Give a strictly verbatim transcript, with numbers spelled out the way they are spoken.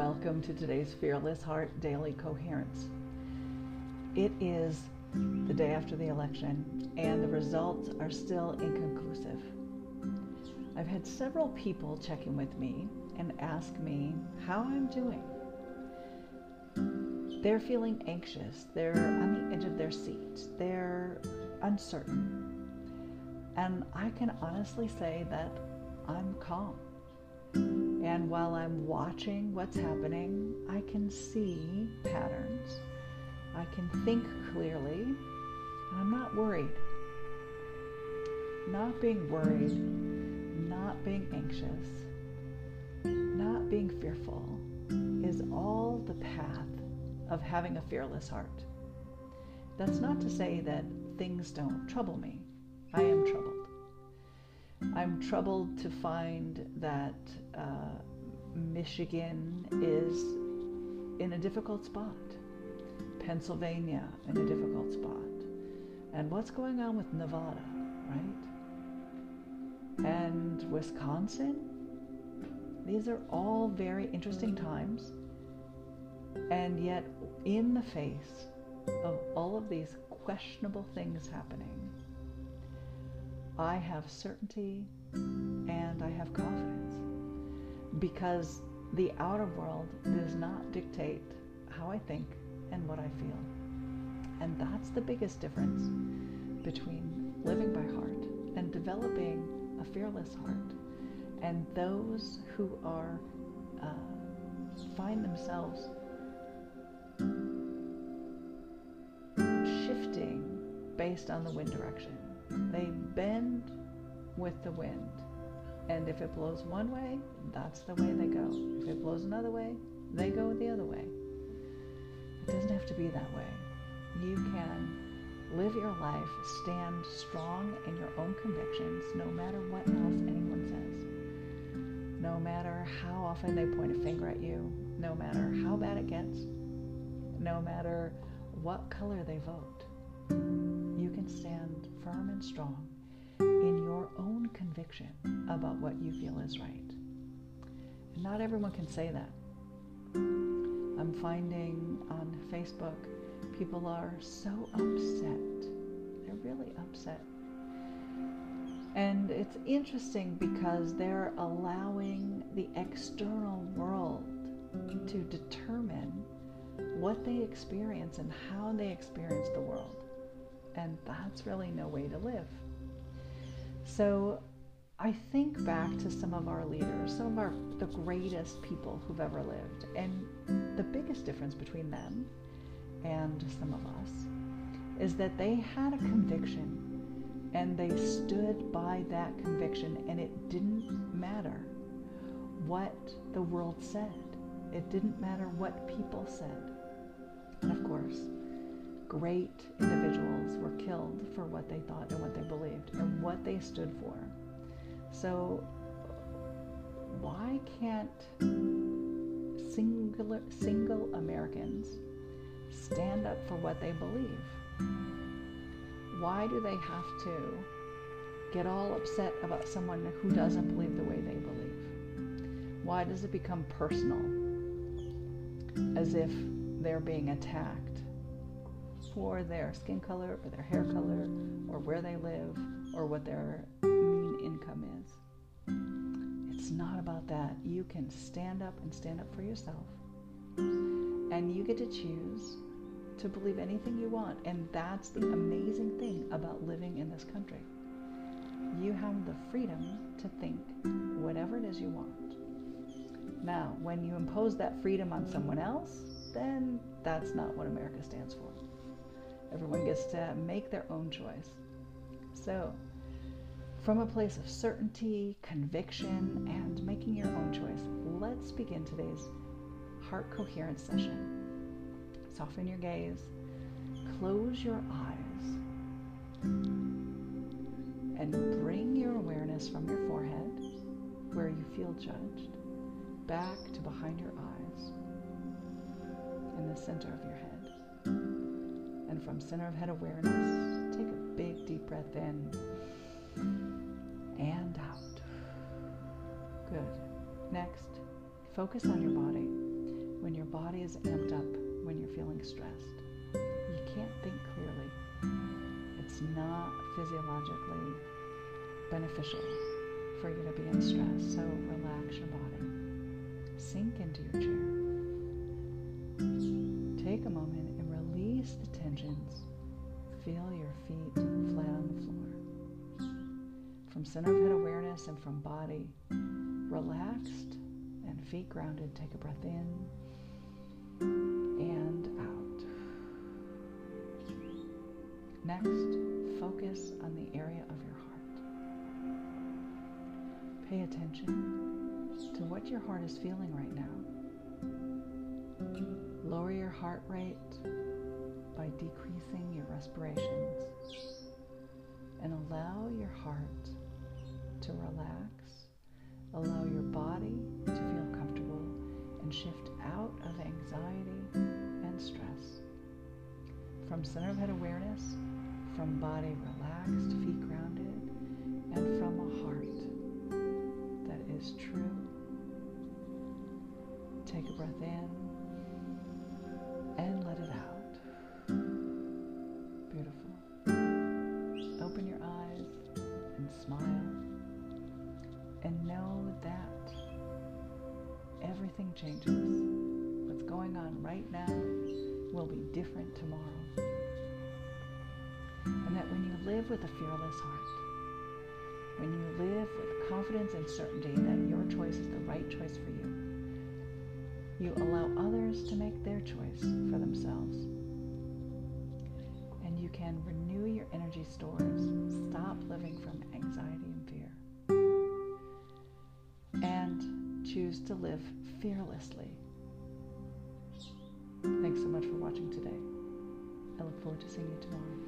welcome to today's Fearless Heart Daily Coherence. It is the day after the election, and the results are still inconclusive. I've had several people check in with me and ask me how I'm doing. They're feeling anxious, they're on the edge of their seat, they're uncertain. And I can honestly say that I'm calm. And while I'm watching what's happening, I can see patterns. I can think clearly, and I'm not worried. Not being worried, not being anxious, not being fearful is all the path of having a fearless heart. That's not to say that things don't trouble me. I am troubled. I'm troubled to find that uh, Michigan is in a difficult spot, Pennsylvania in a difficult spot, and what's going on with Nevada, right? And Wisconsin? These are all very interesting times, and yet in the face of all of these questionable things happening, I have certainty and I have confidence, because the outer world does not dictate how I think and what I feel. And that's the biggest difference between living by heart and developing a fearless heart, and those who are uh, find themselves shifting based on the wind direction. They bend with the wind, and if it blows one way, that's the way they go. If it blows another way, they go the other way. It doesn't have to be that way. You can live your life, stand strong in your own convictions, no matter what else anyone says, no matter how often they point a finger at you, no matter how bad it gets, no matter what color they vote. You can stand firm and strong in your own conviction about what you feel is right. And not everyone can say that. I'm finding on Facebook, people are so upset. They're really upset. And it's interesting because they're allowing the external world to determine what they experience and how they experience the world. And that's really no way to live. So I think back to some of our leaders, some of our the greatest people who've ever lived, and the biggest difference between them and some of us is that they had a conviction, and they stood by that conviction, and it didn't matter what the world said. It didn't matter what people said. And of course, great individuals were killed for what they thought and what they believed and what they stood for. So why can't singular, single Americans stand up for what they believe? Why do they have to get all upset about someone who doesn't believe the way they believe? Why does it become personal, as if they're being attacked for their skin color, or their hair color, or where they live, or what their mean income is? It's not about that. You can stand up and stand up for yourself. And you get to choose to believe anything you want. And that's the amazing thing about living in this country. You have the freedom to think whatever it is you want. Now, when you impose that freedom on someone else, then that's not what America stands for. Everyone gets to make their own choice. So, from a place of certainty, conviction, and making your own choice, let's begin today's heart coherence session. Soften your gaze, close your eyes, and bring your awareness from your forehead, where you feel judged, back to behind your eyes, in the center of your head. And from center of head awareness, take a big deep breath in and out. Good. Next, focus on your body. When your body is amped up, when you're feeling stressed, you can't think clearly. It's not physiologically beneficial for you to be in stress, so relax your body. Sink into your chair. Take a moment and release the tensions. Feel your feet flat on the floor. From center of head awareness and from body relaxed and feet grounded, take a breath in and out. Next, focus on the area of your heart. Pay attention to what your heart is feeling right now. Lower your heart rate by decreasing your respirations and allow your heart to relax. Allow your body to feel comfortable and shift out of anxiety and stress. From center of head awareness, from body relaxed, feet grounded, and from a heart that is true. Take a breath in and let it out. Beautiful. Open your eyes and smile. And know that everything changes. What's going on right now will be different tomorrow. And that when you live with a fearless heart, when you live with confidence and certainty that your choice is the right choice for you, you allow others to make their choice for themselves. And you can renew your energy stores. Stop living from anxiety and fear. Choose to live fearlessly. Thanks so much for watching today. I look forward to seeing you tomorrow.